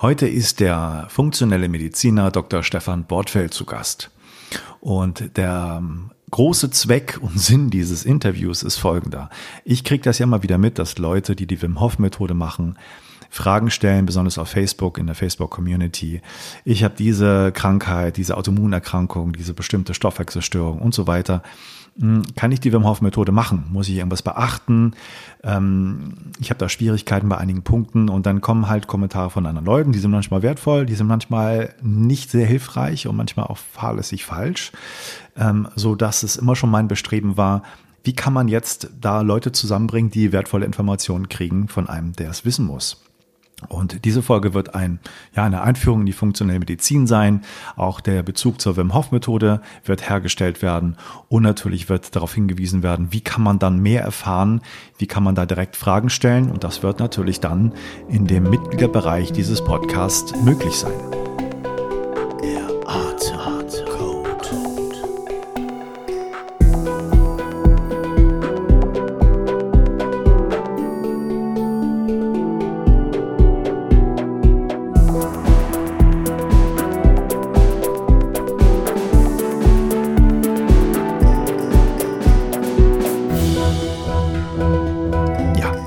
Heute ist der funktionelle Mediziner Dr. Stefan Bortfeld zu Gast. Und der große Zweck und Sinn dieses Interviews ist folgender. Ich kriege das ja immer wieder mit, dass Leute, die die Wim Hof Methode machen, Fragen stellen, besonders auf Facebook, in der Facebook-Community. Ich habe diese Krankheit, diese Autoimmunerkrankung, diese bestimmte Stoffwechselstörung und so weiter. Kann ich die Wim Hof Methode machen? Muss ich irgendwas beachten? Ich habe da Schwierigkeiten bei einigen Punkten und dann kommen halt Kommentare von anderen Leuten, die sind manchmal wertvoll, die sind manchmal nicht sehr hilfreich und manchmal auch fahrlässig falsch, sodass es immer schon mein Bestreben war, wie kann man jetzt da Leute zusammenbringen, die wertvolle Informationen kriegen von einem, der es wissen muss. Und diese Folge wird eine Einführung in die funktionelle Medizin sein. Auch der Bezug zur Wim Hof Methode wird hergestellt werden. Und natürlich wird darauf hingewiesen werden, wie kann man dann mehr erfahren? Wie kann man da direkt Fragen stellen? Und das wird natürlich dann in dem Mitgliederbereich dieses Podcasts möglich sein.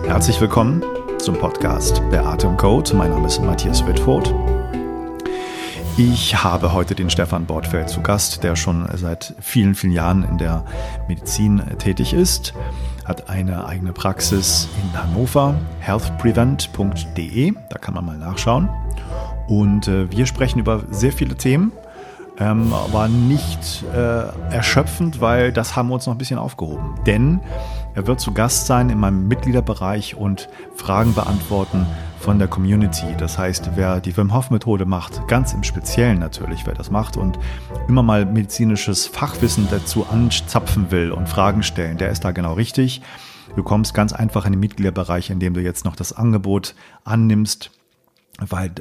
Herzlich willkommen zum Podcast Der Atemcode. Mein Name ist Matthias Wittfurt. Ich habe heute den Stefan Bortfeld zu Gast, der schon seit vielen, vielen Jahren in der Medizin tätig ist, hat eine eigene Praxis in Hannover, healthprevent.de, da kann man mal nachschauen. Und wir sprechen über sehr viele Themen, war nicht erschöpfend, weil das haben wir uns noch ein bisschen aufgehoben. Denn er wird zu Gast sein in meinem Mitgliederbereich und Fragen beantworten von der Community. Das heißt, wer die Wim Hof Methode macht, ganz im Speziellen natürlich, wer das macht und immer mal medizinisches Fachwissen dazu anzapfen will und Fragen stellen, der ist da genau richtig. Du kommst ganz einfach in den Mitgliederbereich, indem du jetzt noch das Angebot annimmst, weil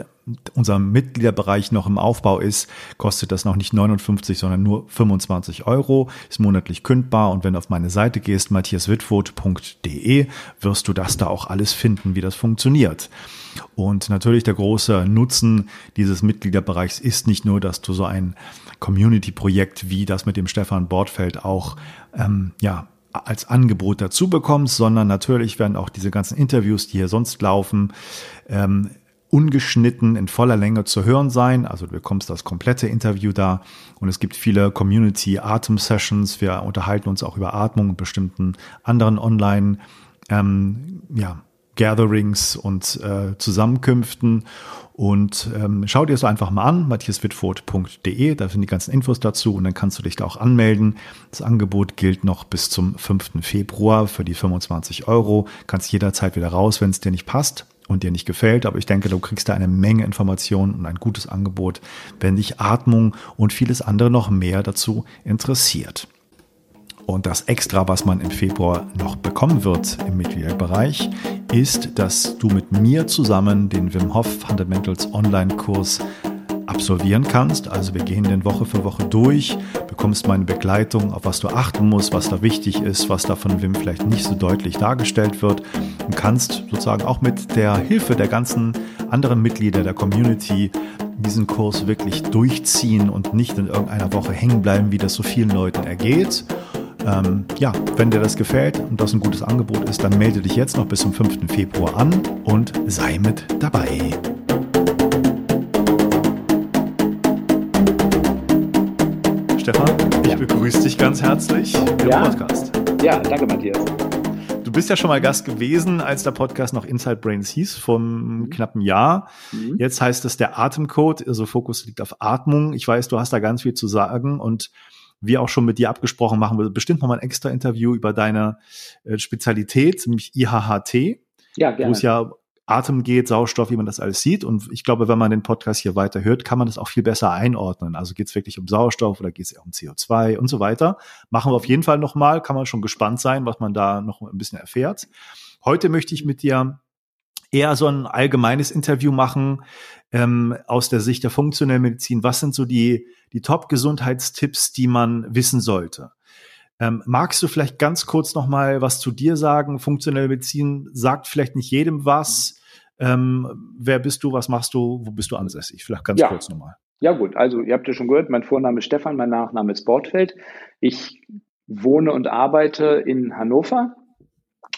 unser Mitgliederbereich noch im Aufbau ist, kostet das noch nicht 59, sondern nur 25€, ist monatlich kündbar. Und wenn du auf meine Seite gehst, matthiaswittfurt.de, wirst du das da auch alles finden, wie das funktioniert. Und natürlich der große Nutzen dieses Mitgliederbereichs ist nicht nur, dass du so ein Community-Projekt wie das mit dem Stefan Bortfeld auch als Angebot dazu bekommst, sondern natürlich werden auch diese ganzen Interviews, die hier sonst laufen, ungeschnitten in voller Länge zu hören sein. Also du bekommst das komplette Interview da und es gibt viele Community-Atem-Sessions. Wir unterhalten uns auch über Atmung und bestimmten anderen Online-Gatherings und Zusammenkünften. Und schau dir das einfach mal an, matthiaswittfurt.de, da sind die ganzen Infos dazu und dann kannst du dich da auch anmelden. Das Angebot gilt noch bis zum 5. Februar für die 25€. Kannst jederzeit wieder raus, wenn es dir nicht passt und dir nicht gefällt, aber ich denke, du kriegst da eine Menge Informationen und ein gutes Angebot, wenn dich Atmung und vieles andere noch mehr dazu interessiert. Und das Extra, was man im Februar noch bekommen wird im Mitgliederbereich, ist, dass du mit mir zusammen den Wim Hof Fundamentals Online-Kurs absolvieren kannst. Also wir gehen den Woche für Woche durch, bekommst meine Begleitung, auf was du achten musst, was da wichtig ist, was da von Wim vielleicht nicht so deutlich dargestellt wird und kannst sozusagen auch mit der Hilfe der ganzen anderen Mitglieder der Community diesen Kurs wirklich durchziehen und nicht in irgendeiner Woche hängen bleiben, wie das so vielen Leuten ergeht. Wenn dir das gefällt und das ein gutes Angebot ist, dann melde dich jetzt noch bis zum 5. Februar an und sei mit dabei. Stefan, ich begrüße dich ganz herzlich im Podcast. Ja, danke Matthias. Du bist ja schon mal Gast gewesen, als der Podcast noch Inside Brains hieß, vor einem knappen Jahr. Mhm. Jetzt heißt es der Atemcode, also Fokus liegt auf Atmung. Ich weiß, du hast da ganz viel zu sagen und wir auch schon mit dir abgesprochen, machen wir bestimmt nochmal ein extra Interview über deine Spezialität, nämlich IHHT, ja, wo es ja Atem geht, Sauerstoff, wie man das alles sieht. Und ich glaube, wenn man den Podcast hier weiter hört, kann man das auch viel besser einordnen. Also geht es wirklich um Sauerstoff oder geht es eher um CO2 und so weiter. Machen wir auf jeden Fall nochmal. Kann man schon gespannt sein, was man da noch ein bisschen erfährt. Heute möchte ich mit dir eher so ein allgemeines Interview machen aus der Sicht der funktionellen Medizin. Was sind so die Top-Gesundheitstipps, die man wissen sollte? Magst du vielleicht ganz kurz nochmal was zu dir sagen? Funktionelle Medizin sagt vielleicht nicht jedem was. Wer bist du, was machst du, wo bist du ansässig? Vielleicht ganz kurz nochmal. Ja gut, also ihr habt ja schon gehört, mein Vorname ist Stefan, mein Nachname ist Bortfeld. Ich wohne und arbeite in Hannover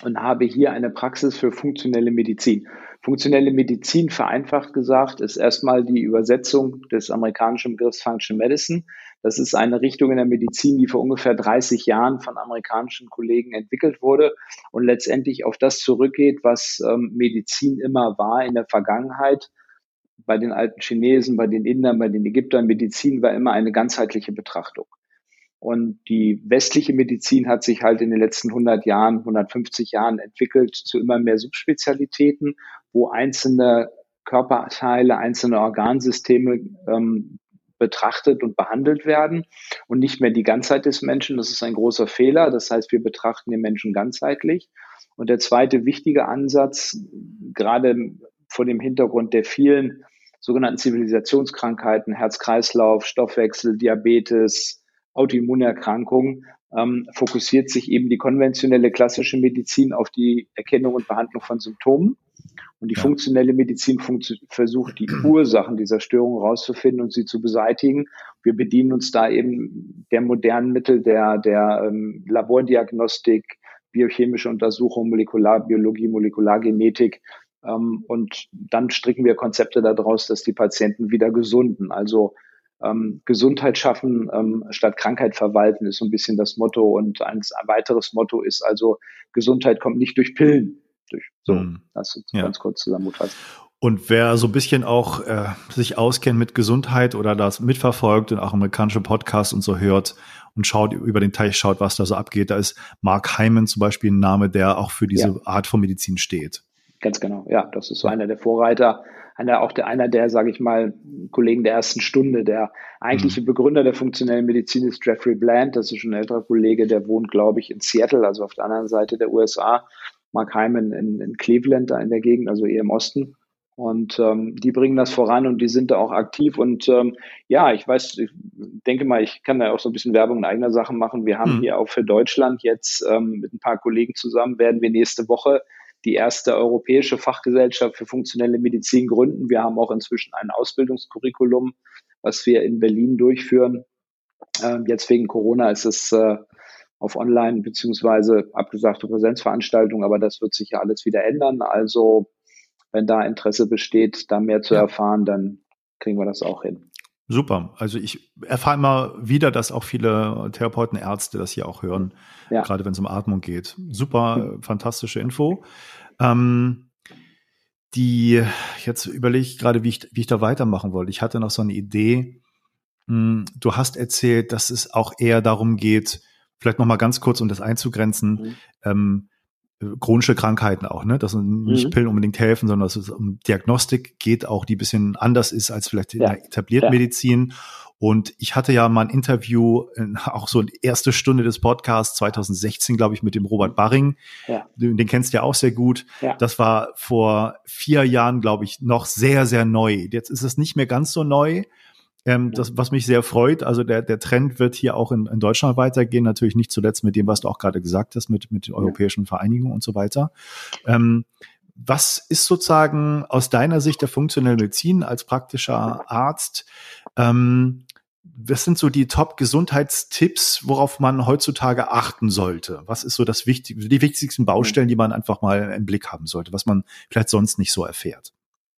und habe hier eine Praxis für funktionelle Medizin. Funktionelle Medizin, vereinfacht gesagt, ist erstmal die Übersetzung des amerikanischen Begriffs Functional Medicine. Das ist eine Richtung in der Medizin, die vor ungefähr 30 Jahren von amerikanischen Kollegen entwickelt wurde und letztendlich auf das zurückgeht, was Medizin immer war in der Vergangenheit. Bei den alten Chinesen, bei den Indern, bei den Ägyptern, Medizin war immer eine ganzheitliche Betrachtung. Und die westliche Medizin hat sich halt in den letzten 100 Jahren, 150 Jahren entwickelt zu immer mehr Subspezialitäten, wo einzelne Körperteile, einzelne Organsysteme betrachtet und behandelt werden und nicht mehr die Ganzheit des Menschen. Das ist ein großer Fehler. Das heißt, wir betrachten den Menschen ganzheitlich. Und der zweite wichtige Ansatz, gerade vor dem Hintergrund der vielen sogenannten Zivilisationskrankheiten, Herz-Kreislauf, Stoffwechsel, Diabetes, Autoimmunerkrankungen, fokussiert sich eben die konventionelle klassische Medizin auf die Erkennung und Behandlung von Symptomen. Und die funktionelle Medizin versucht, die Ursachen dieser Störungen rauszufinden und sie zu beseitigen. Wir bedienen uns da eben der modernen Mittel der Labordiagnostik, biochemische Untersuchung, Molekularbiologie, Molekulargenetik. Und dann stricken wir Konzepte daraus, dass die Patienten wieder gesunden, also Gesundheit schaffen statt Krankheit verwalten, ist so ein bisschen das Motto. Und ein weiteres Motto ist also, Gesundheit kommt nicht durch Pillen. Das ist ganz kurz zusammengefasst. Und wer so ein bisschen auch sich auskennt mit Gesundheit oder das mitverfolgt und auch amerikanische Podcasts und so hört und schaut über den Teich, schaut, was da so abgeht, da ist Mark Hyman zum Beispiel ein Name, der auch für diese Art von Medizin steht. Ganz genau, ja, das ist so einer der Vorreiter, einer der, sage ich mal, Kollegen der ersten Stunde. Der eigentliche Begründer der funktionellen Medizin ist Jeffrey Bland, das ist schon ein älterer Kollege, der wohnt, glaube ich, in Seattle, also auf der anderen Seite der USA. Mark Hyman in Cleveland, da in der Gegend, also eher im Osten. Und die bringen das voran und die sind da auch aktiv. Und ich denke mal, ich kann da auch so ein bisschen Werbung in eigener Sache machen. Wir haben hier auch für Deutschland jetzt mit ein paar Kollegen zusammen, werden wir nächste Woche die erste europäische Fachgesellschaft für funktionelle Medizin gründen. Wir haben auch inzwischen ein Ausbildungskurriculum, was wir in Berlin durchführen. Jetzt wegen Corona ist es auf Online- bzw. abgesagte Präsenzveranstaltungen, aber das wird sich ja alles wieder ändern. Also wenn da Interesse besteht, da mehr zu erfahren, dann kriegen wir das auch hin. Super. Also ich erfahre immer wieder, dass auch viele Therapeuten, Ärzte das hier auch hören, gerade wenn es um Atmung geht. Super, fantastische Info. Jetzt überlege ich gerade, wie ich da weitermachen wollte. Ich hatte noch so eine Idee. Du hast erzählt, dass es auch eher darum geht, vielleicht nochmal ganz kurz, um das einzugrenzen, chronische Krankheiten auch, ne? Dass nicht Pillen unbedingt helfen, sondern dass es um Diagnostik geht, auch die ein bisschen anders ist als vielleicht in der etablierten Medizin. Und ich hatte ja mal ein Interview, auch so eine erste Stunde des Podcasts, 2016, glaube ich, mit dem Robert Baring. Ja. Den kennst du ja auch sehr gut. Ja. Das war vor 4 Jahren, glaube ich, noch sehr, sehr neu. Jetzt ist es nicht mehr ganz so neu. Das, was mich sehr freut, also der Trend wird hier auch in Deutschland weitergehen, natürlich nicht zuletzt mit dem, was du auch gerade gesagt hast, mit den europäischen Vereinigungen und so weiter. Was ist sozusagen aus deiner Sicht der funktionellen Medizin als praktischer Arzt, was sind so die Top-Gesundheitstipps, worauf man heutzutage achten sollte? Was ist so die wichtigsten Baustellen, die man einfach mal im Blick haben sollte, was man vielleicht sonst nicht so erfährt?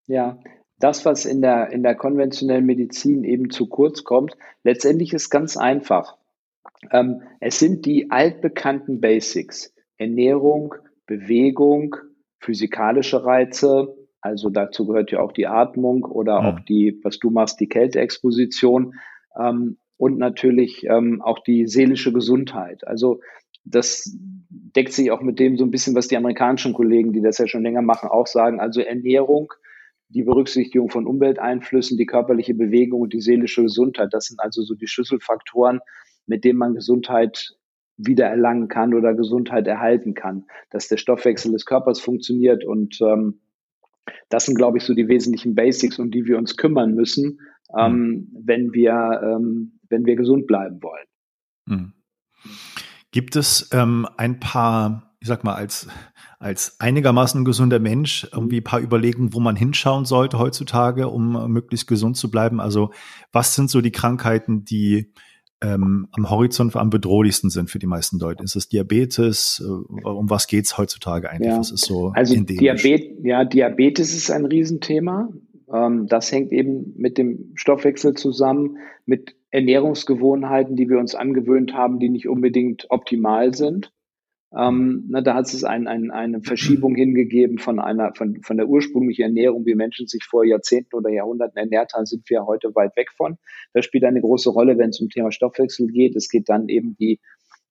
Ja. Das, was in der konventionellen Medizin eben zu kurz kommt, letztendlich ist ganz einfach. Es sind die altbekannten Basics. Ernährung, Bewegung, physikalische Reize, also dazu gehört ja auch die Atmung oder auch die, was du machst, die Kälteexposition und natürlich auch die seelische Gesundheit. Also das deckt sich auch mit dem so ein bisschen, was die amerikanischen Kollegen, die das ja schon länger machen, auch sagen. Also Ernährung, die Berücksichtigung von Umwelteinflüssen, die körperliche Bewegung und die seelische Gesundheit. Das sind also so die Schlüsselfaktoren, mit denen man Gesundheit wiedererlangen kann oder Gesundheit erhalten kann. Dass der Stoffwechsel des Körpers funktioniert und das sind, glaube ich, so die wesentlichen Basics, um die wir uns kümmern müssen, wenn wir gesund bleiben wollen. Gibt es ein paar, ich sag mal, als als einigermaßen gesunder Mensch irgendwie ein paar Überlegungen, wo man hinschauen sollte heutzutage, um möglichst gesund zu bleiben? Also was sind so die Krankheiten, die am Horizont am bedrohlichsten sind für die meisten Leute? Ist es Diabetes? Um was geht es heutzutage eigentlich? Ja. Was ist so endemisch? Diabetes ist ein Riesenthema. Das hängt eben mit dem Stoffwechsel zusammen, mit Ernährungsgewohnheiten, die wir uns angewöhnt haben, die nicht unbedingt optimal sind. Da hat es eine Verschiebung hingegeben von der ursprünglichen Ernährung, wie Menschen sich vor Jahrzehnten oder Jahrhunderten ernährt haben, sind wir heute weit weg von. Das spielt eine große Rolle, wenn es um Thema Stoffwechsel geht. Es geht dann eben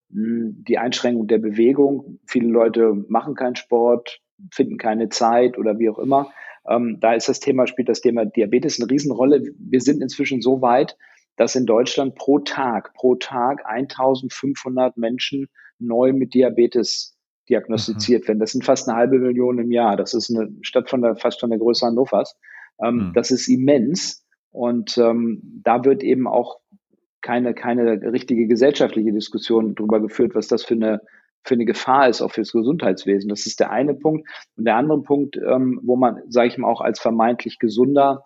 die Einschränkung der Bewegung. Viele Leute machen keinen Sport, finden keine Zeit oder wie auch immer. Da ist spielt das Thema Diabetes eine Riesenrolle. Wir sind inzwischen so weit, dass in Deutschland pro Tag 1500 Menschen neu mit Diabetes diagnostiziert werden. Das sind fast 500.000 im Jahr. Das ist eine Stadt fast von der Größe Hannovers. Das ist immens. Und da wird eben auch keine richtige gesellschaftliche Diskussion darüber geführt, was das für eine Gefahr ist, auch fürs Gesundheitswesen. Das ist der eine Punkt. Und der andere Punkt, wo man, sage ich mal, auch als vermeintlich gesunder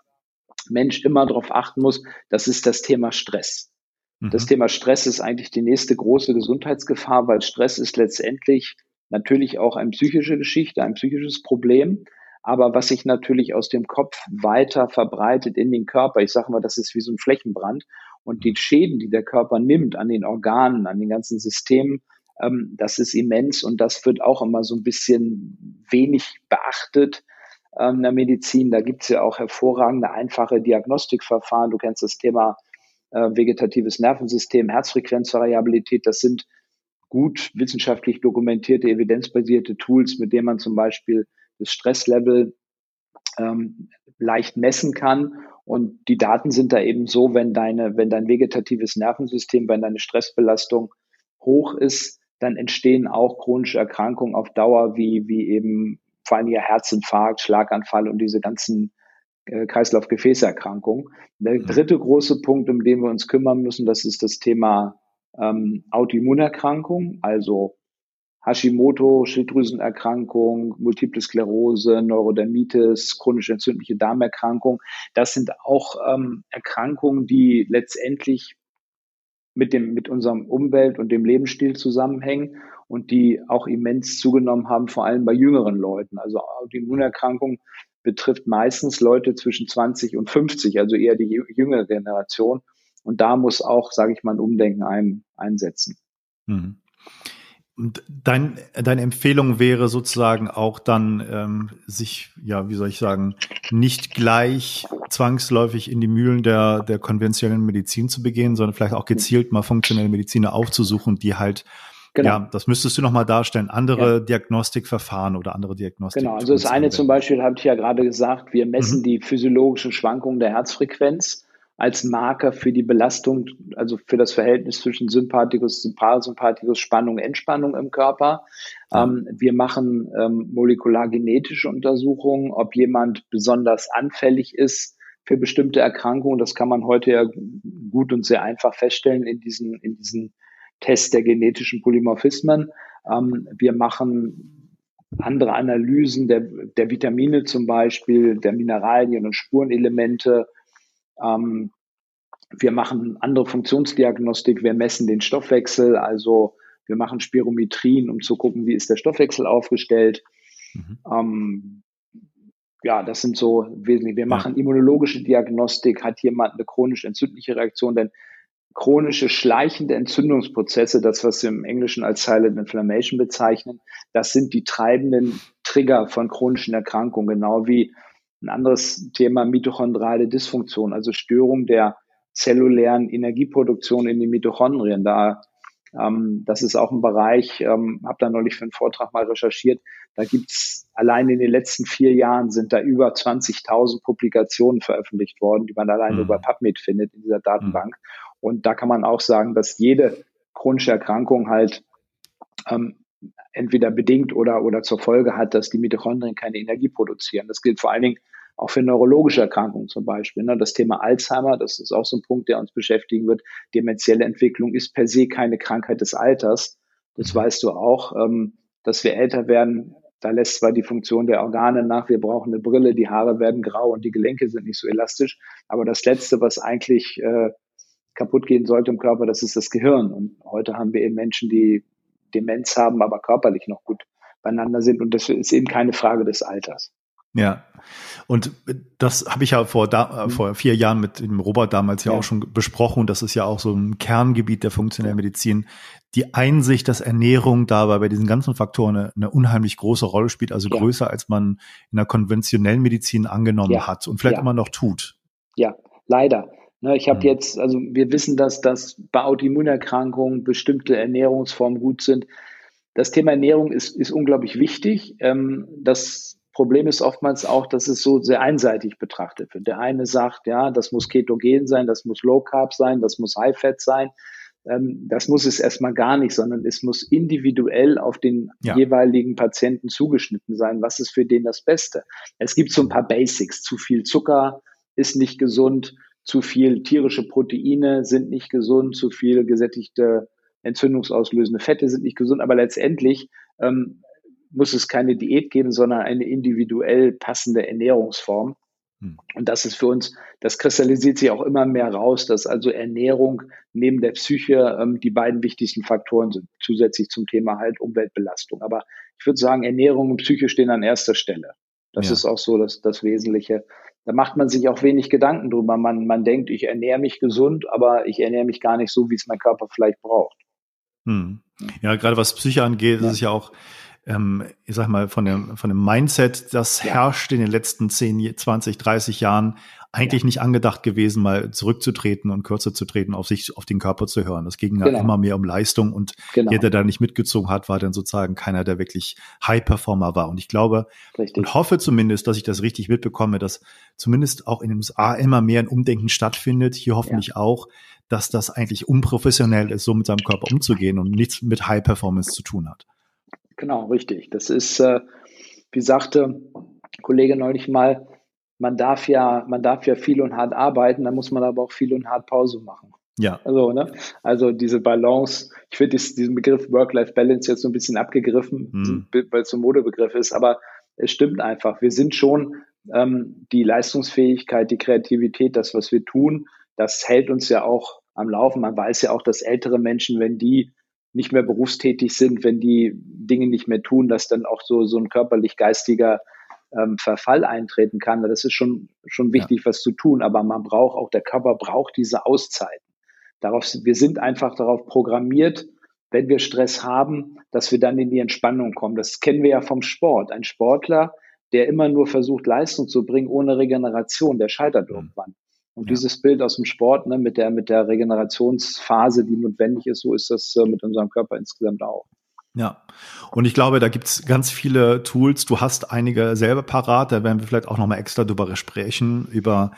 Mensch immer darauf achten muss, das ist das Thema Stress. Das Thema Stress ist eigentlich die nächste große Gesundheitsgefahr, weil Stress ist letztendlich natürlich auch eine psychische Geschichte, ein psychisches Problem, aber was sich natürlich aus dem Kopf weiter verbreitet in den Körper, ich sage mal, das ist wie so ein Flächenbrand, und die Schäden, die der Körper nimmt an den Organen, an den ganzen Systemen, das ist immens, und das wird auch immer so ein bisschen wenig beachtet in der Medizin. Da gibt es ja auch hervorragende, einfache Diagnostikverfahren. Du kennst das Thema vegetatives Nervensystem, Herzfrequenzvariabilität, das sind gut wissenschaftlich dokumentierte, evidenzbasierte Tools, mit denen man zum Beispiel das Stresslevel leicht messen kann. Und die Daten sind da eben so, wenn dein vegetatives Nervensystem, wenn deine Stressbelastung hoch ist, dann entstehen auch chronische Erkrankungen auf Dauer, wie eben vor allem Herzinfarkt, Schlaganfall und diese ganzen Kreislaufgefäßerkrankung. Der dritte große Punkt, um den wir uns kümmern müssen, das ist das Thema Autoimmunerkrankung, also Hashimoto, Schilddrüsenerkrankung, Multiple Sklerose, Neurodermitis, chronisch entzündliche Darmerkrankung. Das sind auch Erkrankungen, die letztendlich mit unserem Umwelt und dem Lebensstil zusammenhängen und die auch immens zugenommen haben, vor allem bei jüngeren Leuten. Also Autoimmunerkrankungen betrifft meistens Leute zwischen 20 und 50, also eher die jüngere Generation. Und da muss auch, sage ich mal, ein Umdenken einsetzen. Mhm. Und deine Empfehlung wäre sozusagen auch dann, sich, nicht gleich zwangsläufig in die Mühlen der konventionellen Medizin zu begehen, sondern vielleicht auch gezielt mal funktionelle Mediziner aufzusuchen, die halt, genau. Ja, das müsstest du nochmal darstellen. Diagnostikverfahren oder andere Diagnostik. Genau, also das eine zum Beispiel, habe ich ja gerade gesagt, wir messen die physiologischen Schwankungen der Herzfrequenz als Marker für die Belastung, also für das Verhältnis zwischen Sympathikus, Parasympathikus, Spannung, Entspannung im Körper. Wir machen molekulargenetische Untersuchungen, ob jemand besonders anfällig ist für bestimmte Erkrankungen. Das kann man heute ja gut und sehr einfach feststellen in diesen Test der genetischen Polymorphismen. Wir machen andere Analysen der Vitamine zum Beispiel, der Mineralien und Spurenelemente. Wir machen andere Funktionsdiagnostik. Wir messen den Stoffwechsel. Also wir machen Spirometrien, um zu gucken, wie ist der Stoffwechsel aufgestellt. Das sind so wesentlich. Wir machen immunologische Diagnostik. Hat jemand eine chronisch entzündliche Reaktion? Denn chronische schleichende Entzündungsprozesse, das, was wir im Englischen als Silent Inflammation bezeichnen, das sind die treibenden Trigger von chronischen Erkrankungen, genau wie ein anderes Thema mitochondriale Dysfunktion, also Störung der zellulären Energieproduktion in den Mitochondrien. Das ist auch ein Bereich, habe da neulich für einen Vortrag mal recherchiert, da gibt's allein in den letzten 4 Jahren sind da über 20.000 Publikationen veröffentlicht worden, die man allein über PubMed findet in dieser Datenbank. Und da kann man auch sagen, dass jede chronische Erkrankung halt entweder bedingt oder zur Folge hat, dass die Mitochondrien keine Energie produzieren. Das gilt vor allen Dingen auch für neurologische Erkrankungen zum Beispiel. Ne? Das Thema Alzheimer, das ist auch so ein Punkt, der uns beschäftigen wird. Dementielle Entwicklung ist per se keine Krankheit des Alters. Das weißt du auch, dass wir älter werden, Da lässt zwar die Funktion der Organe nach, wir brauchen eine Brille, die Haare werden grau und die Gelenke sind nicht so elastisch. Aber das Letzte, was eigentlich kaputt gehen sollte im Körper, das ist das Gehirn. Und heute haben wir eben Menschen, die Demenz haben, aber körperlich noch gut beieinander sind. Und das ist eben keine Frage des Alters. Ja, und das habe ich ja vor 4 Jahren mit dem Robert damals ja auch schon besprochen. Das ist ja auch so ein Kerngebiet der funktionellen Medizin. Die Einsicht, dass Ernährung dabei bei diesen ganzen Faktoren eine unheimlich große Rolle spielt, also größer, als man in der konventionellen Medizin angenommen hat und vielleicht immer noch tut. Ja, leider. Ich habe jetzt, also wir wissen, dass bei Autoimmunerkrankungen bestimmte Ernährungsformen gut sind. Das Thema Ernährung ist unglaublich wichtig. Das Problem ist oftmals auch, dass es so sehr einseitig betrachtet wird. Der eine sagt, ja, das muss ketogen sein, das muss Low Carb sein, das muss High Fat sein. Das muss es erstmal gar nicht, sondern es muss individuell auf den jeweiligen Patienten zugeschnitten sein. Was ist für den das Beste? Es gibt so ein paar Basics. Zu viel Zucker ist nicht gesund, zu viel tierische Proteine sind nicht gesund, zu viel gesättigte, entzündungsauslösende Fette sind nicht gesund. Aber letztendlich muss es keine Diät geben, sondern eine individuell passende Ernährungsform. Und das ist für uns, das kristallisiert sich auch immer mehr raus, dass also Ernährung neben der Psyche die beiden wichtigsten Faktoren sind, zusätzlich zum Thema halt Umweltbelastung. Aber ich würde sagen, Ernährung und Psyche stehen an erster Stelle. Das ist auch so das Wesentliche. Da macht man sich auch wenig Gedanken drüber. Man denkt, ich ernähre mich gesund, aber ich ernähre mich gar nicht so, wie es mein Körper vielleicht braucht. Ja, gerade was Psyche angeht, ist es ja auch, ich sag mal, von dem Mindset, das herrscht in den letzten 10, 20, 30 Jahren eigentlich nicht angedacht gewesen, mal zurückzutreten und kürzer zu treten, auf den Körper zu hören. Das ging ja immer mehr um Leistung und jeder, der da nicht mitgezogen hat, war dann sozusagen keiner, der wirklich High-Performer war. Und ich glaube und hoffe zumindest, dass ich das richtig mitbekomme, dass zumindest auch in den USA immer mehr ein Umdenken stattfindet, hier hoffentlich auch, dass das eigentlich unprofessionell ist, so mit seinem Körper umzugehen und nichts mit High-Performance zu tun hat. Genau, richtig. Das ist, wie sagte ein Kollege neulich mal, man darf ja viel und hart arbeiten, dann muss man aber auch viel und hart Pause machen. Ja. Also diese Balance, ich finde diesen Begriff Work-Life-Balance jetzt so ein bisschen abgegriffen, weil es so ein Modebegriff ist, aber es stimmt einfach. Wir sind schon die Leistungsfähigkeit, die Kreativität, das, was wir tun, das hält uns ja auch am Laufen. Man weiß ja auch, dass ältere Menschen, wenn die nicht mehr berufstätig sind, wenn die Dinge nicht mehr tun, dass dann auch so ein körperlich-geistiger Verfall eintreten kann. Das ist schon wichtig, was zu tun, aber der Körper braucht diese Auszeiten. Wir sind einfach darauf programmiert, wenn wir Stress haben, dass wir dann in die Entspannung kommen. Das kennen wir ja vom Sport. Ein Sportler, der immer nur versucht, Leistung zu bringen ohne Regeneration, der scheitert irgendwann. Und dieses Bild aus dem Sport, mit der Regenerationsphase, die notwendig ist, so ist das mit unserem Körper insgesamt auch. Ja, und ich glaube, da gibt es ganz viele Tools. Du hast einige selber parat, da werden wir vielleicht auch nochmal extra drüber sprechen, über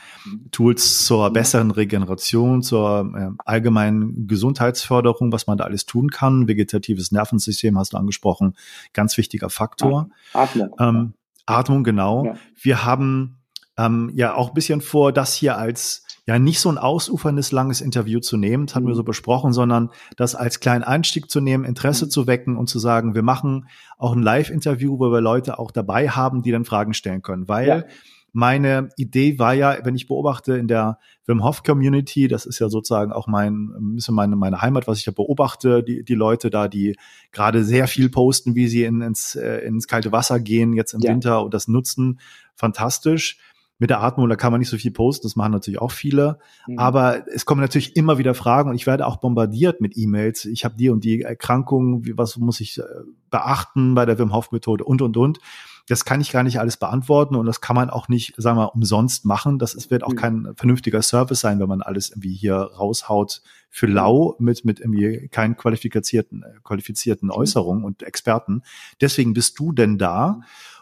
Tools zur besseren Regeneration, zur allgemeinen Gesundheitsförderung, was man da alles tun kann. Vegetatives Nervensystem hast du angesprochen, ganz wichtiger Faktor. Atmung. Atmung, genau. Ja. Wir haben auch ein bisschen vor, das hier als nicht so ein ausuferndes, langes Interview zu nehmen, das hatten wir so besprochen, sondern das als kleinen Einstieg zu nehmen, Interesse zu wecken und zu sagen, wir machen auch ein Live-Interview, wo wir Leute auch dabei haben, die dann Fragen stellen können, weil meine Idee war ja, wenn ich beobachte in der Wim Hof Community, das ist ja sozusagen auch meine Heimat, was ich da beobachte, die Leute da, die gerade sehr viel posten, wie sie ins kalte Wasser gehen jetzt im Winter und das nutzen, fantastisch. Mit der Atmung, da kann man nicht so viel posten, das machen natürlich auch viele, aber es kommen natürlich immer wieder Fragen und ich werde auch bombardiert mit E-Mails, ich habe die und die Erkrankung, was muss ich beachten bei der Wim Hof Methode und. Das kann ich gar nicht alles beantworten und das kann man auch nicht, sagen wir mal, umsonst machen, das wird auch kein vernünftiger Service sein, wenn man alles irgendwie hier raushaut für lau mit irgendwie keinen qualifizierten Äußerungen und Experten. Deswegen bist du denn da.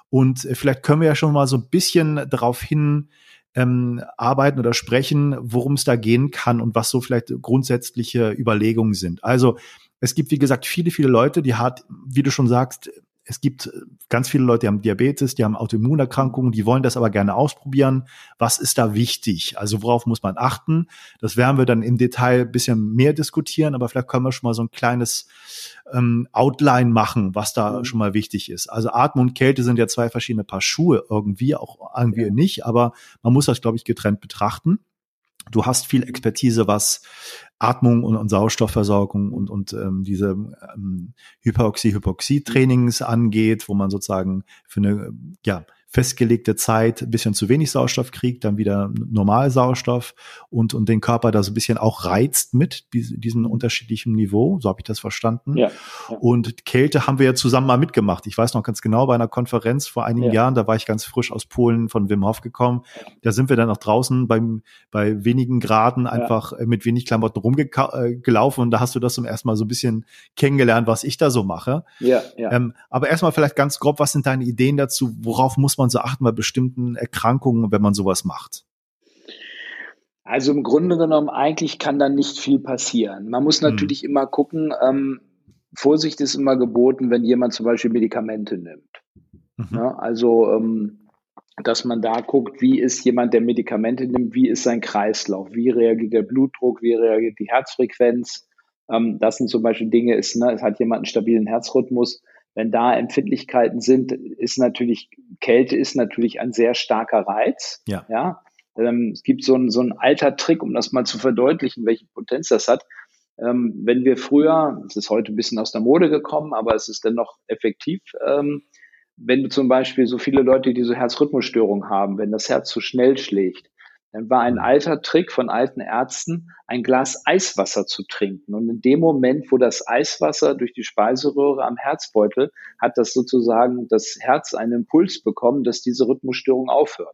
Und vielleicht können wir ja schon mal so ein bisschen darauf hin arbeiten oder sprechen, worum es da gehen kann und was so vielleicht grundsätzliche Überlegungen sind. Also es gibt, wie gesagt, viele, viele Leute, die hart, wie du schon sagst, es gibt ganz viele Leute, die haben Diabetes, die haben Autoimmunerkrankungen, die wollen das aber gerne ausprobieren. Was ist da wichtig? Also worauf muss man achten? Das werden wir dann im Detail ein bisschen mehr diskutieren, aber vielleicht können wir schon mal so ein kleines Outline machen, was da schon mal wichtig ist. Also Atmung und Kälte sind ja zwei verschiedene Paar Schuhe irgendwie, auch irgendwie nicht, aber man muss das, glaube ich, getrennt betrachten. Du hast viel Expertise, was Atmung und Sauerstoffversorgung und diese Hyperoxie-Hypoxie-Trainings angeht, wo man sozusagen für eine festgelegte Zeit ein bisschen zu wenig Sauerstoff kriegt, dann wieder normal Sauerstoff und den Körper da so ein bisschen auch reizt mit diesem unterschiedlichen Niveau, so habe ich das verstanden. Ja, ja. Und Kälte haben wir ja zusammen mal mitgemacht. Ich weiß noch ganz genau, bei einer Konferenz vor einigen Jahren, da war ich ganz frisch aus Polen von Wim Hof gekommen, da sind wir dann auch draußen bei wenigen Graden einfach mit wenig Klamotten rumgelaufen und da hast du das zum ersten Mal so ein bisschen kennengelernt, was ich da so mache. Ja, ja. Aber erstmal vielleicht ganz grob, was sind deine Ideen dazu, worauf muss man so achten bei bestimmten Erkrankungen, wenn man sowas macht? Also im Grunde genommen, eigentlich kann da nicht viel passieren. Man muss natürlich immer gucken, Vorsicht ist immer geboten, wenn jemand zum Beispiel Medikamente nimmt. Mhm. Ja, also, dass man da guckt, wie ist jemand, der Medikamente nimmt, wie ist sein Kreislauf, wie reagiert der Blutdruck, wie reagiert die Herzfrequenz. Das sind zum Beispiel Dinge, es hat jemand einen stabilen Herzrhythmus. Wenn da Empfindlichkeiten sind, Kälte ist natürlich ein sehr starker Reiz. Ja. Es gibt so einen alter Trick, um das mal zu verdeutlichen, welche Potenz das hat. Wenn wir früher, es ist heute ein bisschen aus der Mode gekommen, aber es ist dennoch effektiv, wenn du zum Beispiel so viele Leute, die so Herzrhythmusstörungen haben, wenn das Herz zu schnell schlägt, dann war ein alter Trick von alten Ärzten, ein Glas Eiswasser zu trinken. Und in dem Moment, wo das Eiswasser durch die Speiseröhre am Herzbeutel, hat das sozusagen das Herz einen Impuls bekommen, dass diese Rhythmusstörung aufhört.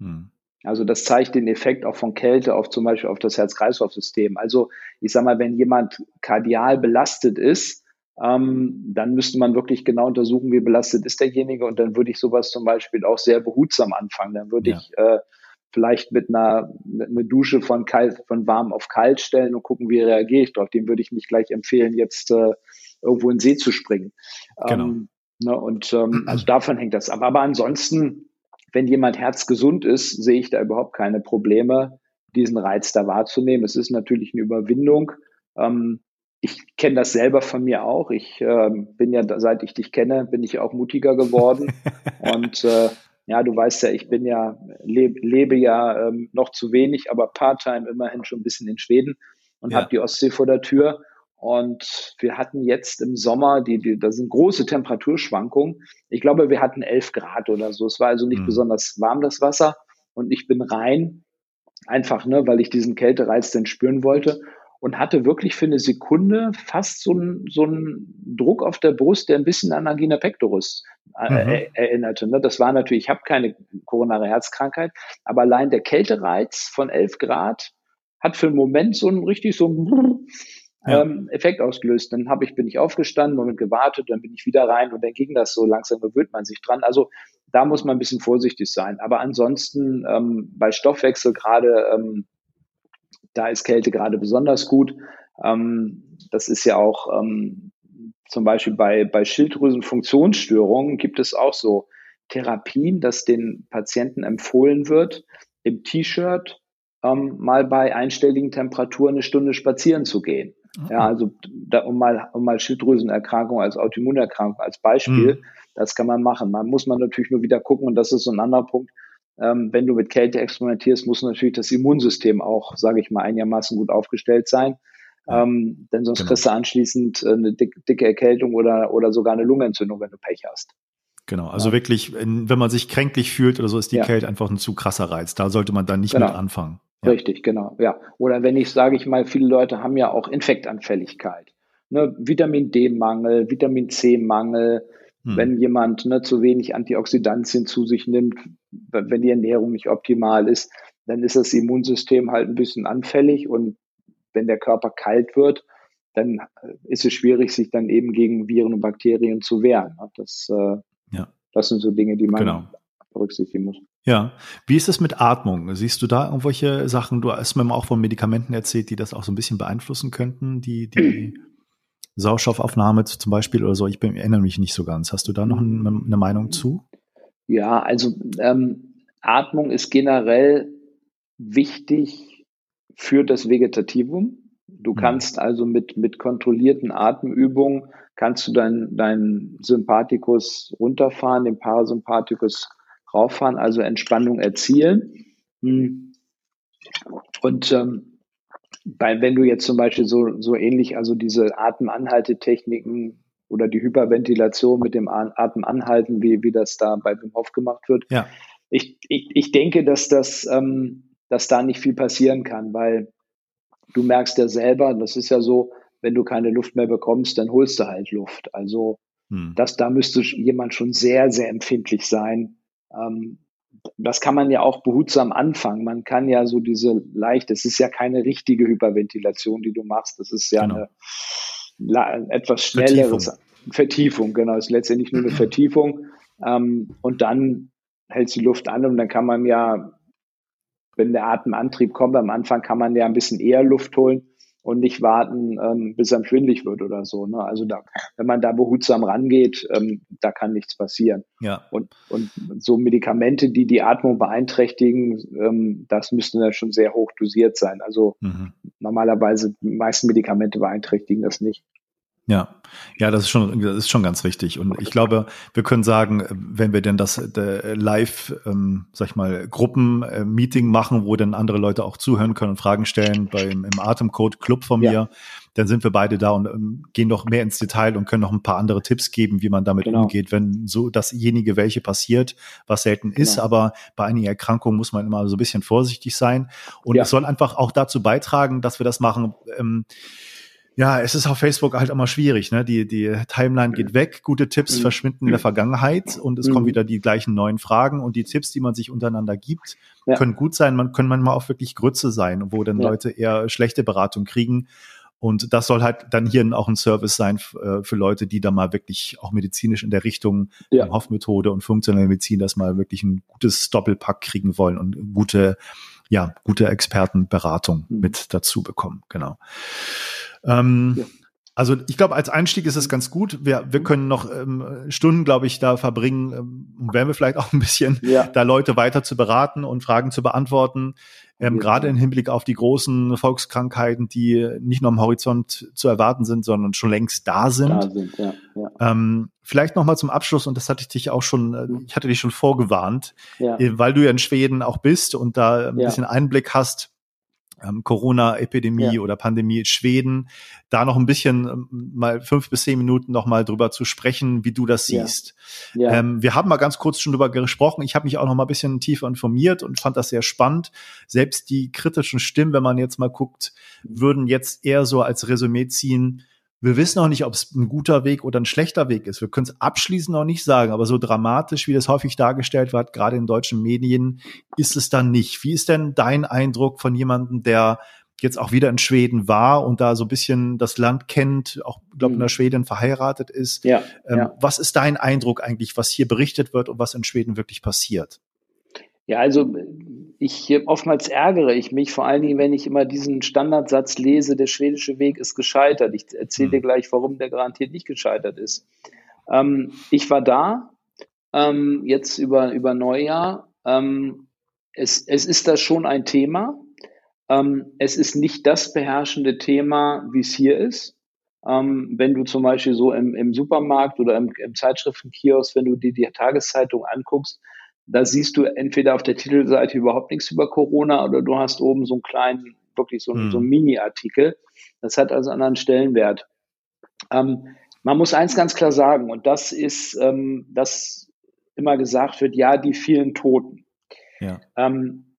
Hm. Also das zeigt den Effekt auch von Kälte auf zum Beispiel auf das Herz-Kreislauf-System. Also ich sag mal, wenn jemand kardial belastet ist, dann müsste man wirklich genau untersuchen, wie belastet ist derjenige. Und dann würde ich sowas zum Beispiel auch sehr behutsam anfangen. Dann würde ich vielleicht mit einer Dusche von warm auf kalt stellen und gucken, wie reagiere ich drauf. Dem würde ich nicht gleich empfehlen, jetzt irgendwo in den See zu springen. Genau. Also davon hängt das ab. Aber ansonsten, wenn jemand herzgesund ist, sehe ich da überhaupt keine Probleme, diesen Reiz da wahrzunehmen. Es ist natürlich eine Überwindung. Ich kenne das selber von mir auch. Ich bin ja, seit ich dich kenne, bin ich auch mutiger geworden. Und ja, du weißt ja, ich bin ja, lebe ja noch zu wenig, aber part-time immerhin schon ein bisschen in Schweden und habe die Ostsee vor der Tür. Und wir hatten jetzt im Sommer, da sind große Temperaturschwankungen. Ich glaube, wir hatten 11 Grad oder so. Es war also nicht besonders warm, das Wasser. Und ich bin rein, einfach, weil ich diesen Kältereiz dann spüren wollte. Und hatte wirklich für eine Sekunde fast so einen Druck auf der Brust, der ein bisschen an Angina pectoris erinnerte. Das war natürlich, ich habe keine koronare Herzkrankheit, aber allein der Kältereiz von 11 Grad hat für einen Moment so einen Effekt ausgelöst. Dann bin ich aufgestanden, einen Moment gewartet, dann bin ich wieder rein und dann ging das so. Langsam gewöhnt man sich dran. Also da muss man ein bisschen vorsichtig sein. Aber ansonsten bei Stoffwechsel gerade da ist Kälte gerade besonders gut. Das ist ja auch zum Beispiel bei Schilddrüsenfunktionsstörungen gibt es auch so Therapien, dass den Patienten empfohlen wird, im T-Shirt mal bei einstelligen Temperaturen eine Stunde spazieren zu gehen. Okay. Ja, also um mal Schilddrüsenerkrankung als Autoimmunerkrankung als Beispiel, das kann man machen. Man muss natürlich nur wieder gucken, und das ist so ein anderer Punkt. Wenn du mit Kälte experimentierst, muss natürlich das Immunsystem auch, sage ich mal, einigermaßen gut aufgestellt sein. Denn sonst kriegst du anschließend eine dicke Erkältung oder sogar eine Lungenentzündung, wenn du Pech hast. Genau, also wirklich, wenn man sich kränklich fühlt oder so, ist die Kälte einfach ein zu krasser Reiz. Da sollte man dann nicht mit anfangen. Ja. Richtig, genau, ja. Oder wenn ich, sage ich mal, viele Leute haben ja auch Infektanfälligkeit. Vitamin D-Mangel, Vitamin C-Mangel. Wenn jemand zu wenig Antioxidantien zu sich nimmt, wenn die Ernährung nicht optimal ist, dann ist das Immunsystem halt ein bisschen anfällig und wenn der Körper kalt wird, dann ist es schwierig, sich dann eben gegen Viren und Bakterien zu wehren. Das sind so Dinge, die man berücksichtigen muss. Ja, wie ist es mit Atmung? Siehst du da irgendwelche Sachen? Du hast mir auch von Medikamenten erzählt, die das auch so ein bisschen beeinflussen könnten, die Sauerstoffaufnahme zum Beispiel oder so. Ich erinnere mich nicht so ganz. Hast du da noch eine Meinung zu? Ja, also Atmung ist generell wichtig für das Vegetativum. Du kannst also mit kontrollierten Atemübungen kannst du dein Sympathikus runterfahren, den Parasympathikus rauffahren, also Entspannung erzielen. Und wenn du jetzt zum Beispiel so ähnlich, also diese Atemanhaltetechniken oder die Hyperventilation mit dem Atemanhalten, wie das da bei Wim Hof gemacht wird, ja. Ich denke, dass da nicht viel passieren kann, weil du merkst ja selber, das ist ja so, wenn du keine Luft mehr bekommst, dann holst du halt Luft. Also da müsste jemand schon sehr, sehr empfindlich sein. Das kann man ja auch behutsam anfangen. Man kann ja so es ist ja keine richtige Hyperventilation, die du machst. Das ist ja eine etwas schnellere Vertiefung. Genau, ist letztendlich nur eine Vertiefung. Und dann hältst du die Luft an und dann kann man ja, wenn der Atemantrieb kommt, am Anfang kann man ja ein bisschen eher Luft holen und nicht warten, bis einem schwindelig wird oder so. Ne? Also wenn man da behutsam rangeht, da kann nichts passieren. Ja. Und so Medikamente, die die Atmung beeinträchtigen, das müsste ja schon sehr hoch dosiert sein. Also normalerweise, die meisten Medikamente beeinträchtigen das nicht. Ja, das ist schon ganz richtig. Und ich glaube, wir können sagen, wenn wir denn das live, Gruppen-Meeting machen, wo dann andere Leute auch zuhören können und Fragen stellen im Atemcode-Club von mir, dann sind wir beide da und gehen noch mehr ins Detail und können noch ein paar andere Tipps geben, wie man damit umgeht, wenn so dasjenige welche passiert, was selten ist. Aber bei einigen Erkrankungen muss man immer so ein bisschen vorsichtig sein. Und es soll einfach auch dazu beitragen, dass wir das machen. Ja, es ist auf Facebook halt immer schwierig, ne? Die Timeline geht weg, gute Tipps verschwinden in der Vergangenheit und es kommen wieder die gleichen neuen Fragen und die Tipps, die man sich untereinander gibt, können gut sein, können manchmal auch wirklich Grütze sein, wo dann Leute eher schlechte Beratung kriegen. Und das soll halt dann hier auch ein Service sein für Leute, die da mal wirklich auch medizinisch in der Richtung Hof-Methode und funktionelle Medizin, dass mal wirklich ein gutes Doppelpack kriegen wollen und gute Expertenberatung mit dazu bekommen. Genau. Also ich glaube, als Einstieg ist es ganz gut. Wir können noch Stunden, glaube ich, da verbringen, werden wir vielleicht auch ein bisschen da Leute weiter zu beraten und Fragen zu beantworten. Gerade im Hinblick auf die großen Volkskrankheiten, die nicht nur am Horizont zu erwarten sind, sondern schon längst da sind. Vielleicht nochmal zum Abschluss, und das hatte ich dich auch schon, ich hatte dich schon vorgewarnt, weil du ja in Schweden auch bist und da ein bisschen Einblick hast. Corona-Epidemie oder Pandemie Schweden, da noch ein bisschen mal 5 bis 10 Minuten noch mal drüber zu sprechen, wie du das siehst. Wir haben mal ganz kurz schon drüber gesprochen. Ich habe mich auch noch mal ein bisschen tiefer informiert und fand das sehr spannend. Selbst die kritischen Stimmen, wenn man jetzt mal guckt, würden jetzt eher so als Resümee ziehen, wir wissen noch nicht, ob es ein guter Weg oder ein schlechter Weg ist. Wir können es abschließend noch nicht sagen, aber so dramatisch, wie das häufig dargestellt wird, gerade in deutschen Medien, ist es dann nicht. Wie ist denn dein Eindruck von jemandem, der jetzt auch wieder in Schweden war und da so ein bisschen das Land kennt, auch, glaube ich, in der Schwedin verheiratet ist? Was ist dein Eindruck eigentlich, was hier berichtet wird und was in Schweden wirklich passiert? Ja, also oftmals ärgere ich mich, vor allen Dingen, wenn ich immer diesen Standardsatz lese, der schwedische Weg ist gescheitert. Ich erzähle dir gleich, warum der garantiert nicht gescheitert ist. Ich war da, jetzt über Neujahr. Es ist da schon ein Thema. Es ist nicht das beherrschende Thema, wie es hier ist. Wenn du zum Beispiel so im Supermarkt oder im Zeitschriftenkiosk, wenn du dir die Tageszeitung anguckst, da siehst du entweder auf der Titelseite überhaupt nichts über Corona oder du hast oben so einen kleinen, wirklich so einen Mini-Artikel. Das hat also einen anderen Stellenwert. Man muss eins ganz klar sagen, und das ist, dass immer gesagt wird, ja, die vielen Toten. Ja. Im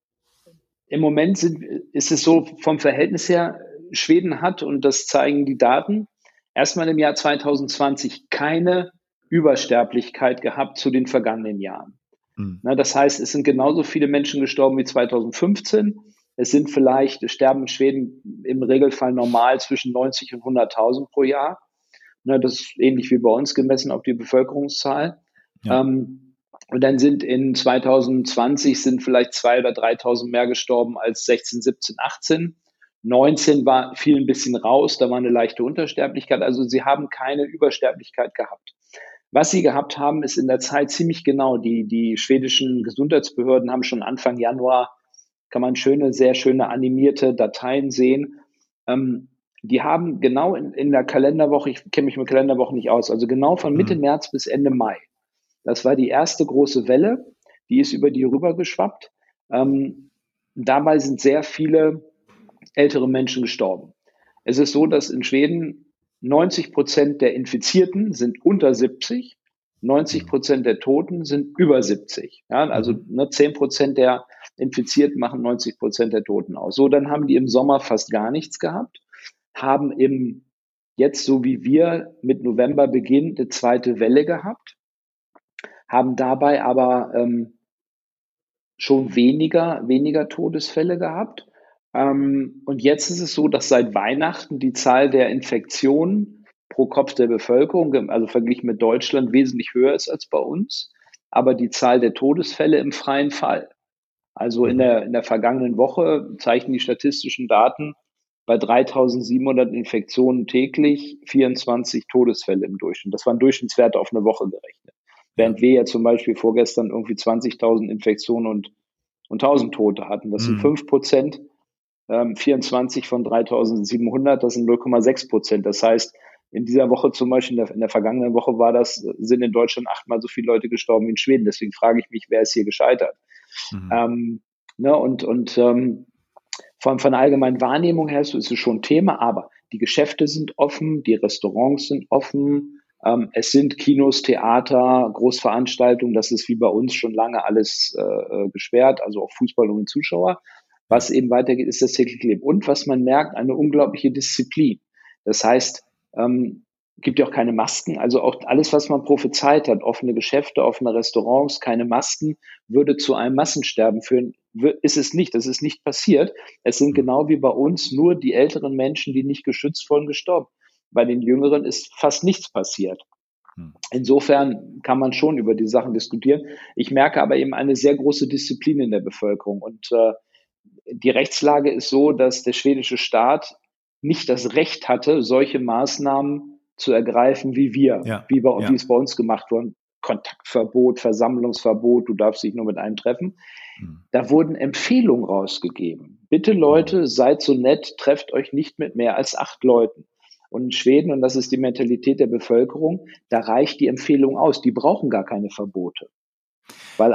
Moment ist es so vom Verhältnis her, Schweden hat, und das zeigen die Daten, erstmal im Jahr 2020 keine Übersterblichkeit gehabt zu den vergangenen Jahren. Na, das heißt, es sind genauso viele Menschen gestorben wie 2015. Sterben in Schweden im Regelfall normal zwischen 90 und 100.000 pro Jahr. Na, das ist ähnlich wie bei uns gemessen auf die Bevölkerungszahl. Ja. Und dann sind in 2020 vielleicht 2.000 oder 3.000 mehr gestorben als 16, 17, 18. 19 war viel ein bisschen raus, da war eine leichte Untersterblichkeit. Also sie haben keine Übersterblichkeit gehabt. Was sie gehabt haben, ist in der Zeit ziemlich genau, die schwedischen Gesundheitsbehörden haben schon Anfang Januar, kann man sehr schöne animierte Dateien sehen. Die haben genau in der Kalenderwoche, ich kenne mich mit Kalenderwochen nicht aus, also genau von Mitte März bis Ende Mai. Das war die erste große Welle, die ist über die rübergeschwappt. Dabei sind sehr viele ältere Menschen gestorben. Es ist so, dass in Schweden 90% der Infizierten sind unter 70, 90% der Toten sind über 70. Ja, also 10% der Infizierten machen 90% der Toten aus. So, dann haben die im Sommer fast gar nichts gehabt, haben im jetzt, so wie wir, mit November Beginn eine zweite Welle gehabt, haben dabei aber schon weniger Todesfälle gehabt. Und jetzt ist es so, dass seit Weihnachten die Zahl der Infektionen pro Kopf der Bevölkerung, also verglichen mit Deutschland, wesentlich höher ist als bei uns, aber die Zahl der Todesfälle im freien Fall. Also in der vergangenen Woche zeichnen die statistischen Daten bei 3.700 Infektionen täglich 24 Todesfälle im Durchschnitt. Das waren Durchschnittswerte auf eine Woche gerechnet. Während wir ja zum Beispiel vorgestern irgendwie 20.000 Infektionen und 1.000 Tote hatten. Das sind 5%. 24 von 3.700, das sind 0,6%. Das heißt, in dieser Woche zum Beispiel, in der vergangenen Woche sind in Deutschland 8-mal so viele Leute gestorben wie in Schweden. Deswegen frage ich mich, wer ist hier gescheitert? Von der allgemeinen Wahrnehmung her ist es schon Thema, aber die Geschäfte sind offen, die Restaurants sind offen, es sind Kinos, Theater, Großveranstaltungen, das ist wie bei uns schon lange alles gesperrt, also auch Fußball ohne Zuschauer. Was eben weitergeht, ist das tägliche Leben. Und was man merkt, eine unglaubliche Disziplin. Das heißt, gibt ja auch keine Masken. Also auch alles, was man prophezeit hat, offene Geschäfte, offene Restaurants, keine Masken, würde zu einem Massensterben führen. Ist es nicht. Das ist nicht passiert. Es sind genau wie bei uns nur die älteren Menschen, die nicht geschützt wurden, gestorben. Bei den Jüngeren ist fast nichts passiert. Insofern kann man schon über die Sachen diskutieren. Ich merke aber eben eine sehr große Disziplin in der Bevölkerung. Und die Rechtslage ist so, dass der schwedische Staat nicht das Recht hatte, solche Maßnahmen zu ergreifen wie wir, wie es bei uns gemacht wurde. Kontaktverbot, Versammlungsverbot, du darfst dich nur mit einem treffen. Da wurden Empfehlungen rausgegeben. Bitte Leute, seid so nett, trefft euch nicht mit mehr als 8 Leuten. Und in Schweden, und das ist die Mentalität der Bevölkerung, da reicht die Empfehlung aus. Die brauchen gar keine Verbote. Weil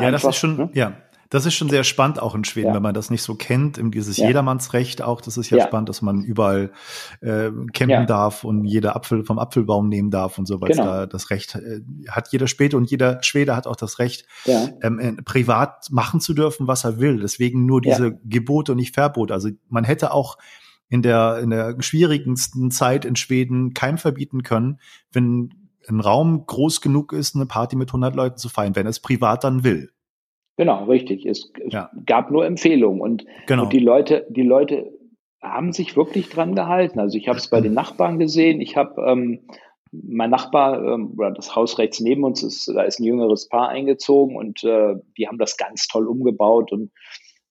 das ist schon sehr spannend auch in Schweden, wenn man das nicht so kennt, dieses Jedermannsrecht auch. Das ist ja spannend, dass man überall campen darf und jeder Apfel vom Apfelbaum nehmen darf und so, weil da das Recht hat jeder Schwede, und jeder Schwede hat auch das Recht, privat machen zu dürfen, was er will. Deswegen nur diese Gebote und nicht Verbote. Also man hätte auch in der schwierigsten Zeit in Schweden keinem verbieten können, wenn ein Raum groß genug ist, eine Party mit 100 Leuten zu feiern, wenn er es privat dann will. Genau, richtig. Es gab nur Empfehlungen und die Leute haben sich wirklich dran gehalten. Also ich habe es bei den Nachbarn gesehen. Ich habe mein Nachbar oder das Haus rechts neben uns, da ist ein jüngeres Paar eingezogen und die haben das ganz toll umgebaut, und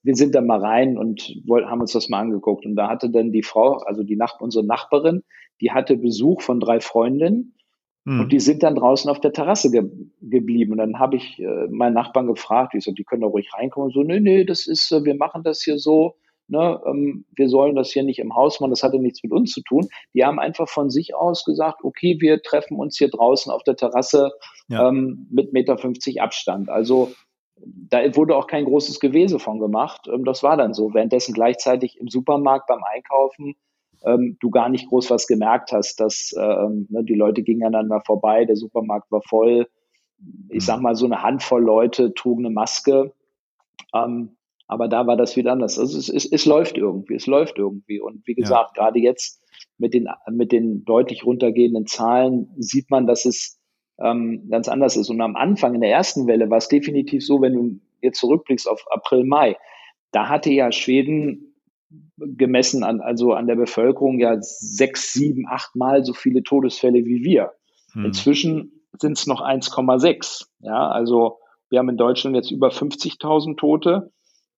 wir sind da mal rein und haben uns das mal angeguckt. Und da hatte dann die Frau, also unsere Nachbarin, die hatte Besuch von 3 Freundinnen. Und die sind dann draußen auf der Terrasse geblieben. Und dann habe ich meinen Nachbarn gefragt, ich so, die können doch ruhig reinkommen. Und so, nee, das ist, wir machen das hier so, ne, wir sollen das hier nicht im Haus machen, das hatte nichts mit uns zu tun. Die haben einfach von sich aus gesagt, okay, wir treffen uns hier draußen auf der Terrasse mit 1,50 Meter Abstand. Also da wurde auch kein großes Gewese von gemacht. Das war dann so. Währenddessen gleichzeitig im Supermarkt beim Einkaufen du gar nicht groß was gemerkt hast, dass die Leute gingen aneinander vorbei, der Supermarkt war voll. Ich sag mal, so eine Handvoll Leute trugen eine Maske. Aber da war das wieder anders. Also es läuft irgendwie. Und wie gesagt, gerade jetzt mit den deutlich runtergehenden Zahlen sieht man, dass es ganz anders ist. Und am Anfang, in der ersten Welle, war es definitiv so, wenn du jetzt zurückblickst auf April, Mai, da hatte ja Schweden gemessen an der Bevölkerung ja 6, 7, 8 Mal so viele Todesfälle wie wir. Inzwischen sind es noch 1,6. Ja, also wir haben in Deutschland jetzt über 50.000 Tote.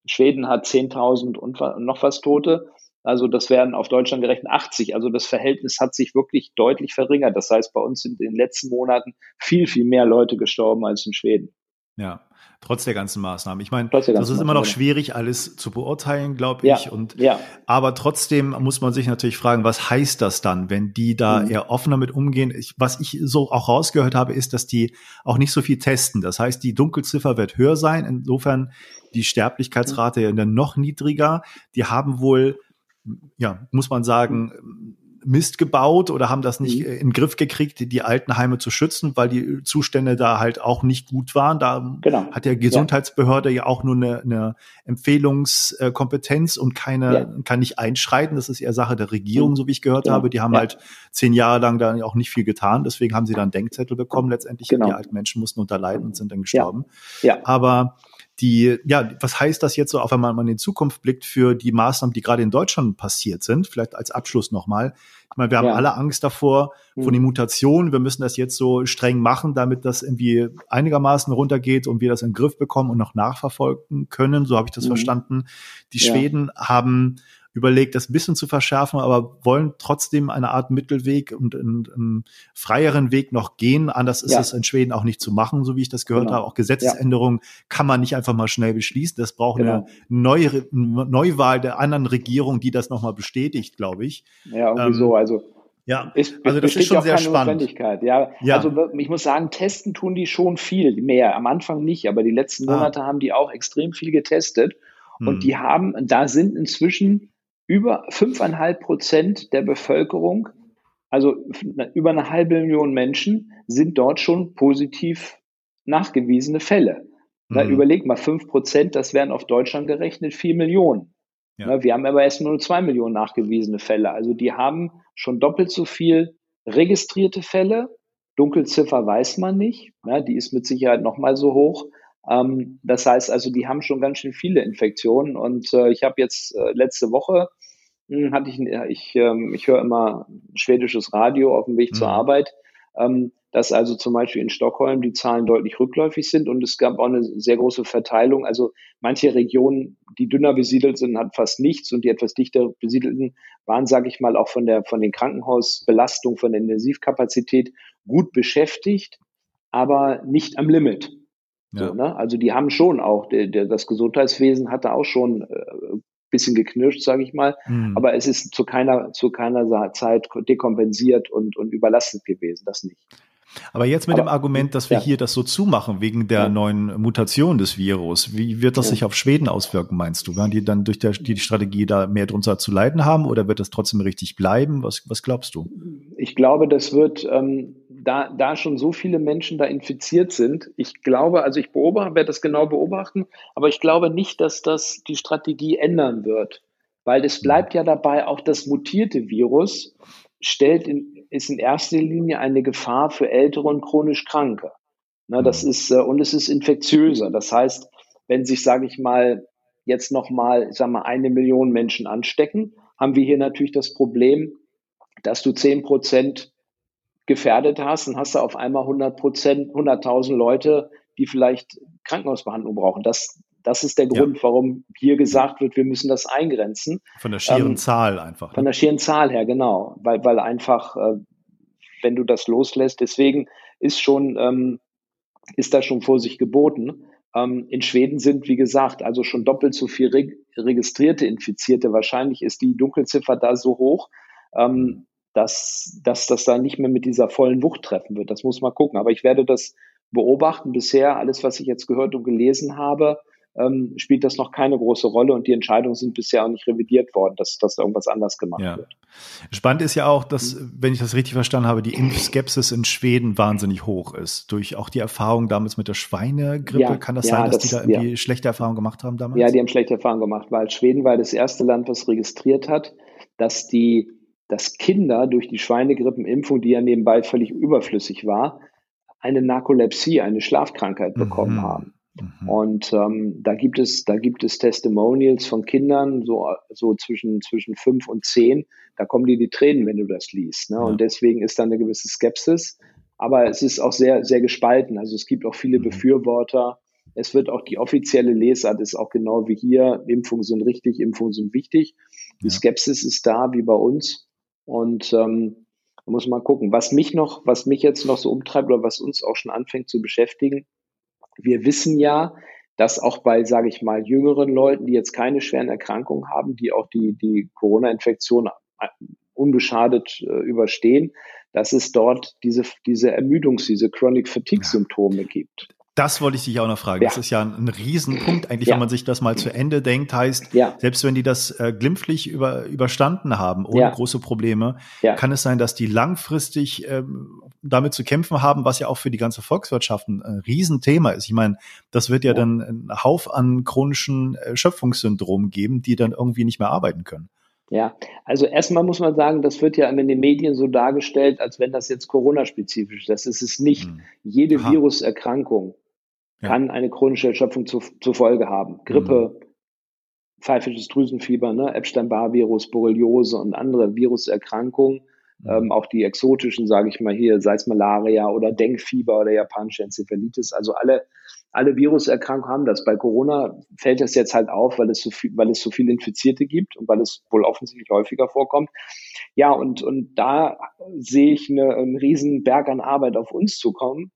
Schweden hat 10.000 und noch was Tote. Also das wären auf Deutschland gerechnet 80. Also das Verhältnis hat sich wirklich deutlich verringert. Das heißt, bei uns sind in den letzten Monaten viel, viel mehr Leute gestorben als in Schweden. Ja, trotz der ganzen Maßnahmen. Ich meine, das ist immer noch schwierig, alles zu beurteilen, glaube ich. Ja, aber trotzdem muss man sich natürlich fragen, was heißt das dann, wenn die da eher offener mit umgehen? Was ich so auch rausgehört habe, ist, dass die auch nicht so viel testen. Das heißt, die Dunkelziffer wird höher sein. Insofern die Sterblichkeitsrate ja dann noch niedriger. Die haben wohl, ja, muss man sagen, Mist gebaut oder haben das nicht in den Griff gekriegt, die Altenheime zu schützen, weil die Zustände da halt auch nicht gut waren. Da hat die Gesundheitsbehörde ja auch nur eine Empfehlungskompetenz und kann nicht einschreiten. Das ist eher Sache der Regierung, so wie ich gehört habe. Die haben halt 10 Jahre lang da auch nicht viel getan. Deswegen haben sie dann Denkzettel bekommen. Letztendlich die alten Menschen mussten unterleiden und sind dann gestorben. Ja. Aber was heißt das jetzt so, auch wenn man in Zukunft blickt für die Maßnahmen, die gerade in Deutschland passiert sind? Vielleicht als Abschluss nochmal. Ich meine, wir haben alle Angst davor, von den Mutationen. Wir müssen das jetzt so streng machen, damit das irgendwie einigermaßen runtergeht und wir das in den Griff bekommen und noch nachverfolgen können. So habe ich das verstanden. Die Schweden haben überlegt, das ein bisschen zu verschärfen, aber wollen trotzdem eine Art Mittelweg und einen freieren Weg noch gehen. Anders ist es in Schweden auch nicht zu machen, so wie ich das gehört habe. Auch Gesetzesänderungen kann man nicht einfach mal schnell beschließen. Das braucht eine Neuwahl der anderen Regierung, die das nochmal bestätigt, glaube ich. Ja, irgendwie so. Also das ist schon sehr spannend. Also ich muss sagen, testen tun die schon viel mehr. Am Anfang nicht, aber die letzten Monate haben die auch extrem viel getestet. Und die haben, da sind inzwischen über 5,5% der Bevölkerung, also über 1,5 Million Menschen, sind dort schon positiv nachgewiesene Fälle. Na, überleg mal, 5%, das wären auf Deutschland gerechnet 4 Millionen. Ja. Na, wir haben aber erst nur 2 Millionen nachgewiesene Fälle. Also die haben schon doppelt so viel registrierte Fälle. Dunkelziffer weiß man nicht. Na, die ist mit Sicherheit nochmal so hoch. Das heißt also, die haben schon ganz schön viele Infektionen und ich habe jetzt letzte Woche, ich höre immer schwedisches Radio auf dem Weg zur Arbeit, dass also zum Beispiel in Stockholm die Zahlen deutlich rückläufig sind und es gab auch eine sehr große Verteilung. Also manche Regionen, die dünner besiedelt sind, hatten fast nichts und die etwas dichter besiedelten waren, sage ich mal, auch von den Krankenhausbelastung, von der Intensivkapazität gut beschäftigt, aber nicht am Limit. So, ne? Also die haben schon auch, das Gesundheitswesen hatte auch schon ein bisschen geknirscht, sage ich mal, aber es ist zu keiner Zeit dekompensiert und überlastet gewesen, das nicht. Aber jetzt mit dem Argument, dass wir hier das so zumachen wegen der neuen Mutation des Virus, wie wird das sich auf Schweden auswirken, meinst du? Werden die dann durch die Strategie da mehr drunter zu leiden haben oder wird das trotzdem richtig bleiben? Was glaubst du? Ich glaube, das wird, da schon so viele Menschen da infiziert sind, ich glaube, also ich werde das genau beobachten, aber ich glaube nicht, dass das die Strategie ändern wird, weil es bleibt ja dabei, auch das mutierte Virus ist in erster Linie eine Gefahr für Ältere und chronisch Kranke. Na, das ist, und es ist infektiöser. Das heißt, wenn sich, sage ich mal, jetzt nochmal, 1 Million Menschen anstecken, haben wir hier natürlich das Problem, dass du 10% gefährdet hast und hast da auf einmal 100.000 Leute, die vielleicht Krankenhausbehandlung brauchen. Das ist der Grund, warum hier gesagt wird, wir müssen das eingrenzen. Von der schieren Zahl einfach. Ne? Von der schieren Zahl her, genau. Weil einfach, wenn du das loslässt, deswegen ist da schon Vorsicht geboten. In Schweden sind, wie gesagt, also schon doppelt so viel registrierte Infizierte. Wahrscheinlich ist die Dunkelziffer da so hoch, dass das da nicht mehr mit dieser vollen Wucht treffen wird. Das muss man gucken. Aber ich werde das beobachten. Bisher, alles, was ich jetzt gehört und gelesen habe, spielt das noch keine große Rolle und die Entscheidungen sind bisher auch nicht revidiert worden, dass da irgendwas anders gemacht wird. Spannend ist ja auch, dass, wenn ich das richtig verstanden habe, die Impfskepsis in Schweden wahnsinnig hoch ist. Durch auch die Erfahrung damals mit der Schweinegrippe. Kann das sein, dass die da irgendwie schlechte Erfahrungen gemacht haben damals? Ja, die haben schlechte Erfahrungen gemacht, weil Schweden war das erste Land, was registriert hat, dass Kinder durch die Schweinegrippenimpfung, die ja nebenbei völlig überflüssig war, eine Narkolepsie, eine Schlafkrankheit bekommen haben. Und da gibt es Testimonials von Kindern, so zwischen 5 und 10, da kommen dir die Tränen, wenn du das liest. Ne? Ja. Und deswegen ist da eine gewisse Skepsis. Aber es ist auch sehr, sehr gespalten. Also es gibt auch viele Befürworter, Es wird auch die offizielle Lesart ist auch genau wie hier, Impfungen sind richtig, Impfungen sind wichtig. Die Skepsis ist da, wie bei uns. Und da muss man gucken. Was mich jetzt noch so umtreibt oder was uns auch schon anfängt zu beschäftigen, wir wissen ja, dass auch bei, sage ich mal, jüngeren Leuten, die jetzt keine schweren Erkrankungen haben, die auch die Corona-Infektion unbeschadet überstehen, dass es dort diese Ermüdungs-, diese Chronic-Fatigue-Symptome gibt. Das wollte ich dich auch noch fragen. Ja. Das ist ja ein Riesenpunkt eigentlich, wenn man sich das mal zu Ende denkt, heißt, selbst wenn die das glimpflich überstanden haben, ohne große Probleme, kann es sein, dass die langfristig damit zu kämpfen haben, was ja auch für die ganze Volkswirtschaft ein Riesenthema ist. Ich meine, das wird ja dann einen Haufen an chronischen Erschöpfungssyndromen geben, die dann irgendwie nicht mehr arbeiten können. Ja, also erstmal muss man sagen, das wird ja in den Medien so dargestellt, als wenn das jetzt Corona-spezifisch ist. Das ist es nicht. Jede Viruserkrankung kann eine chronische Erschöpfung zur Folge haben. Grippe, pfeifisches Drüsenfieber, ne? Epstein-Barr-Virus, Borreliose und andere Viruserkrankungen, auch die exotischen, sage ich mal hier, sei es Malaria oder Denkfieber oder japanische Enzephalitis, also alle Viruserkrankungen haben das. Bei Corona fällt das jetzt halt auf, weil es so viele Infizierte gibt und weil es wohl offensichtlich häufiger vorkommt. Ja, und da sehe ich einen riesen Berg an Arbeit auf uns zukommen,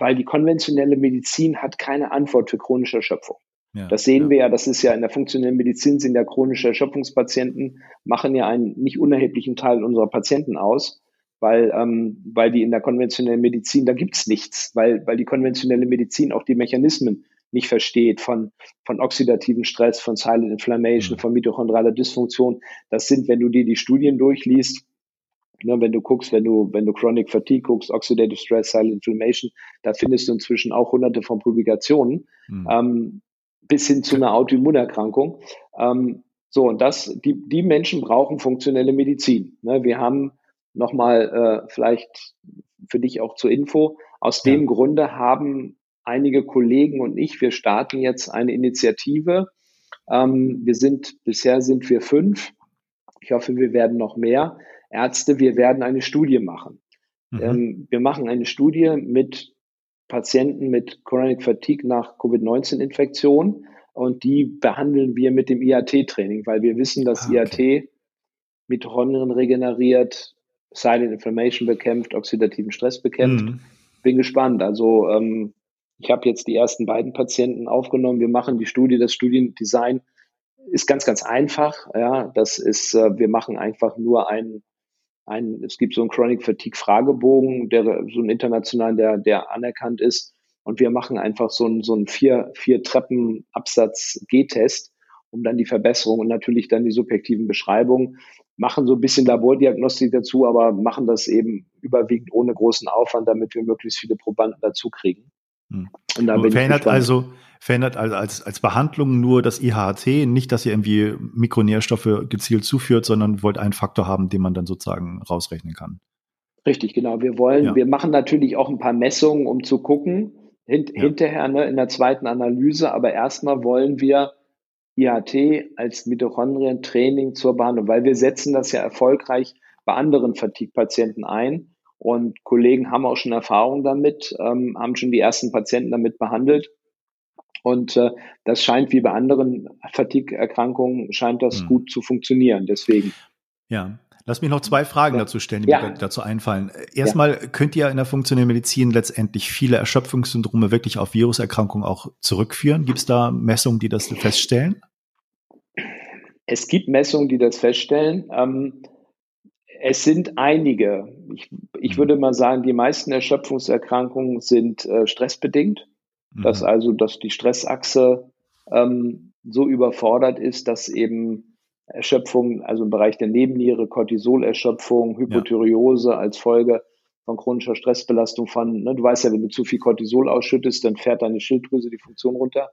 weil die konventionelle Medizin hat keine Antwort für chronische Erschöpfung. Ja, das sehen wir ja, das ist ja in der funktionellen Medizin sind ja chronische Erschöpfungspatienten, machen ja einen nicht unerheblichen Teil unserer Patienten aus. Weil die in der konventionellen Medizin, da gibt's nichts, weil die konventionelle Medizin auch die Mechanismen nicht versteht von oxidativen Stress, von Silent Inflammation, von mitochondrialer Dysfunktion. Das sind, wenn du dir die Studien durchliest, ne, wenn du guckst, wenn du Chronic Fatigue guckst, Oxidative Stress, Silent Inflammation, da findest du inzwischen auch hunderte von Publikationen, bis hin zu einer Autoimmunerkrankung. Und die Menschen brauchen funktionelle Medizin. Ne, wir haben nochmal vielleicht für dich auch zur Info. Aus dem Grunde haben einige Kollegen und ich, wir starten jetzt eine Initiative. Bisher sind wir 5. Ich hoffe, wir werden noch mehr Ärzte. Wir werden eine Studie machen. Wir machen eine Studie mit Patienten mit Chronic Fatigue nach Covid-19-Infektion und die behandeln wir mit dem IAT-Training, weil wir wissen, dass IAT Mitochondrien regeneriert, Silent Inflammation bekämpft, oxidativen Stress bekämpft. Bin gespannt. Also ich habe jetzt die ersten 2 Patienten aufgenommen. Wir machen die Studie. Das Studiendesign ist ganz, ganz einfach. Ja, das ist, wir machen einfach nur es gibt so einen Chronic Fatigue Fragebogen, der so einen internationalen, der anerkannt ist. Und wir machen einfach so einen 4 Treppen Absatz G-Test, um dann die Verbesserung und natürlich dann die subjektiven Beschreibungen. Machen so ein bisschen Labordiagnostik dazu, aber machen das eben überwiegend ohne großen Aufwand, damit wir möglichst viele Probanden dazu kriegen. Und da verändert also als Behandlung nur das IHHT, nicht, dass ihr irgendwie Mikronährstoffe gezielt zuführt, sondern wollt einen Faktor haben, den man dann sozusagen rausrechnen kann. Richtig, genau. Wir machen natürlich auch ein paar Messungen, um zu gucken, hinterher in der zweiten Analyse, aber erstmal wollen wir IAT als Mitochondrien-Training zur Behandlung, weil wir setzen das ja erfolgreich bei anderen Fatigue-Patienten ein und Kollegen haben auch schon Erfahrung damit, haben schon die ersten Patienten damit behandelt und das scheint wie bei anderen Fatigue-Erkrankungen, scheint das gut zu funktionieren, deswegen. Ja. Lass mich noch 2 Fragen dazu stellen, die mir dazu einfallen. Erstmal könnt ihr in der funktionellen Medizin letztendlich viele Erschöpfungssyndrome wirklich auf Viruserkrankungen auch zurückführen. Gibt es da Messungen, die das feststellen? Es gibt Messungen, die das feststellen. Es sind einige. Ich würde mal sagen, die meisten Erschöpfungserkrankungen sind stressbedingt. Dass die Stressachse so überfordert ist, dass eben Erschöpfung, also im Bereich der Nebenniere, Cortisolerschöpfung, Hypothyreose als Folge von chronischer Stressbelastung du weißt ja, wenn du zu viel Cortisol ausschüttest, dann fährt deine Schilddrüse die Funktion runter.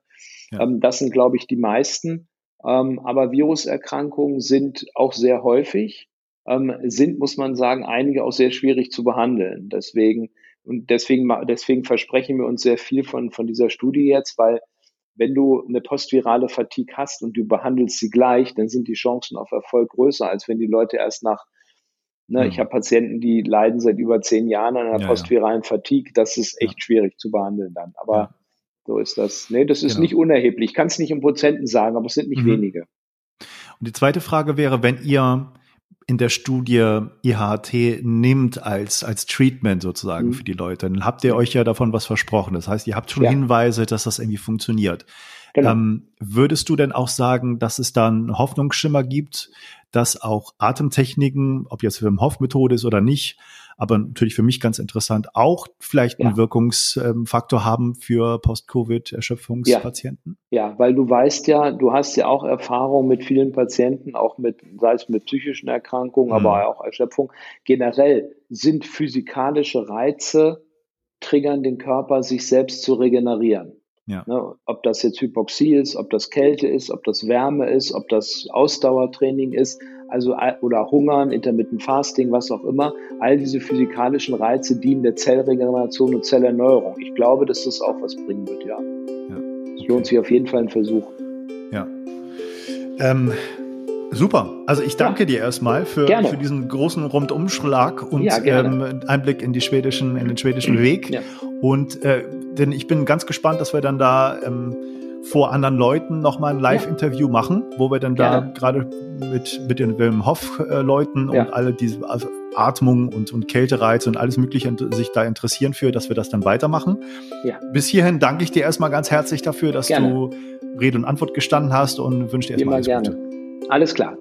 Das sind, glaube ich, die meisten. Aber Viruserkrankungen sind auch sehr häufig, muss man sagen, einige auch sehr schwierig zu behandeln. Deswegen versprechen wir uns sehr viel von dieser Studie jetzt, weil wenn du eine postvirale Fatigue hast und du behandelst sie gleich, dann sind die Chancen auf Erfolg größer, als wenn die Leute erst ich habe Patienten, die leiden seit über 10 Jahren an einer postviralen Fatigue, das ist echt schwierig zu behandeln dann. Aber So ist das. Nee, das ist nicht unerheblich. Ich kann es nicht in Prozenten sagen, aber es sind nicht wenige. Und die zweite Frage wäre, wenn ihr in der Studie IHHT nimmt als Treatment sozusagen für die Leute, dann habt ihr euch ja davon was versprochen. Das heißt, ihr habt schon Hinweise, dass das irgendwie funktioniert. Genau. Würdest du denn auch sagen, dass es da einen Hoffnungsschimmer gibt, dass auch Atemtechniken, ob jetzt Wim Hof Methode ist oder nicht, aber natürlich für mich ganz interessant, auch vielleicht einen Wirkungsfaktor haben für Post-Covid-Erschöpfungspatienten? Ja, weil du weißt ja, du hast ja auch Erfahrung mit vielen Patienten, auch mit, sei es mit psychischen Erkrankungen, aber auch Erschöpfung. Generell sind physikalische Reize, triggern den Körper, sich selbst zu regenerieren. Ja. Ne, ob das jetzt Hypoxie ist, ob das Kälte ist, ob das Wärme ist, ob das Ausdauertraining ist, also oder Hungern, Intermittent Fasting, was auch immer. All diese physikalischen Reize dienen der Zellregeneration und Zellerneuerung. Ich glaube, dass das auch was bringen wird, ja. Es lohnt sich auf jeden Fall ein Versuch. Ja. Super. Also ich danke dir erstmal für diesen großen Rundumschlag und Einblick in den schwedischen Weg. Ja. Und denn ich bin ganz gespannt, dass wir dann da vor anderen Leuten nochmal ein Live-Interview machen, wo wir dann da gerade mit den Wim Hof-Leuten und alle diese Atmung und Kältereize und alles Mögliche sich da interessieren für, dass wir das dann weitermachen. Ja. Bis hierhin danke ich dir erstmal ganz herzlich dafür, dass du Rede und Antwort gestanden hast und wünsche dir erstmal alles Gute. Alles klar.